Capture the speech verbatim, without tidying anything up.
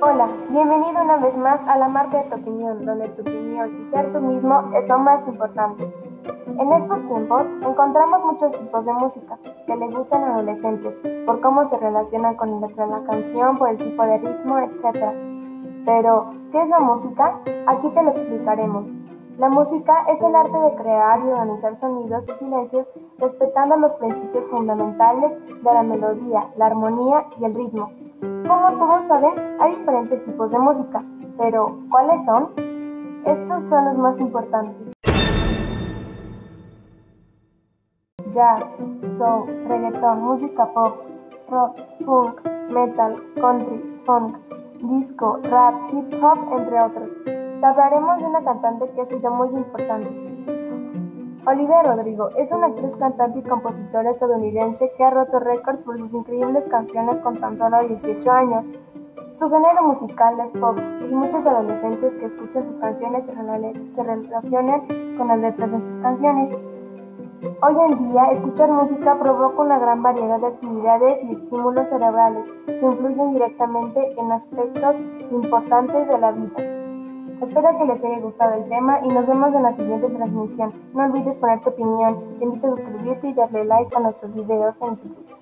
Hola, bienvenido una vez más a La Marca de tu Opinión, donde tu opinión y ser tú mismo es lo más importante. En estos tiempos encontramos muchos tipos de música que le gustan a adolescentes por cómo se relacionan con la letra de la canción, por el tipo de ritmo, etcétera. Pero, ¿qué es la música? Aquí te lo explicaremos. La música es el arte de crear y organizar sonidos y silencios respetando los principios fundamentales de la melodía, la armonía y el ritmo. Como todos saben, hay diferentes tipos de música, pero ¿cuáles son? Estos son los más importantes. Jazz, soul, reggaetón, música pop, rock, punk, metal, country, funk, disco, rap, hip hop, entre otros. Te hablaremos de una cantante que ha sido muy importante. Olivia Rodrigo es una actriz, cantante y compositora estadounidense que ha roto récords por sus increíbles canciones con tan solo dieciocho años. Su género musical es pop y muchos adolescentes que escuchan sus canciones se relacionan con las letras de sus canciones. Hoy en día, escuchar música provoca una gran variedad de actividades y estímulos cerebrales que influyen directamente en aspectos importantes de la vida. Espero que les haya gustado el tema y nos vemos en la siguiente transmisión. No olvides poner tu opinión, te invito a suscribirte y darle like a nuestros videos en YouTube.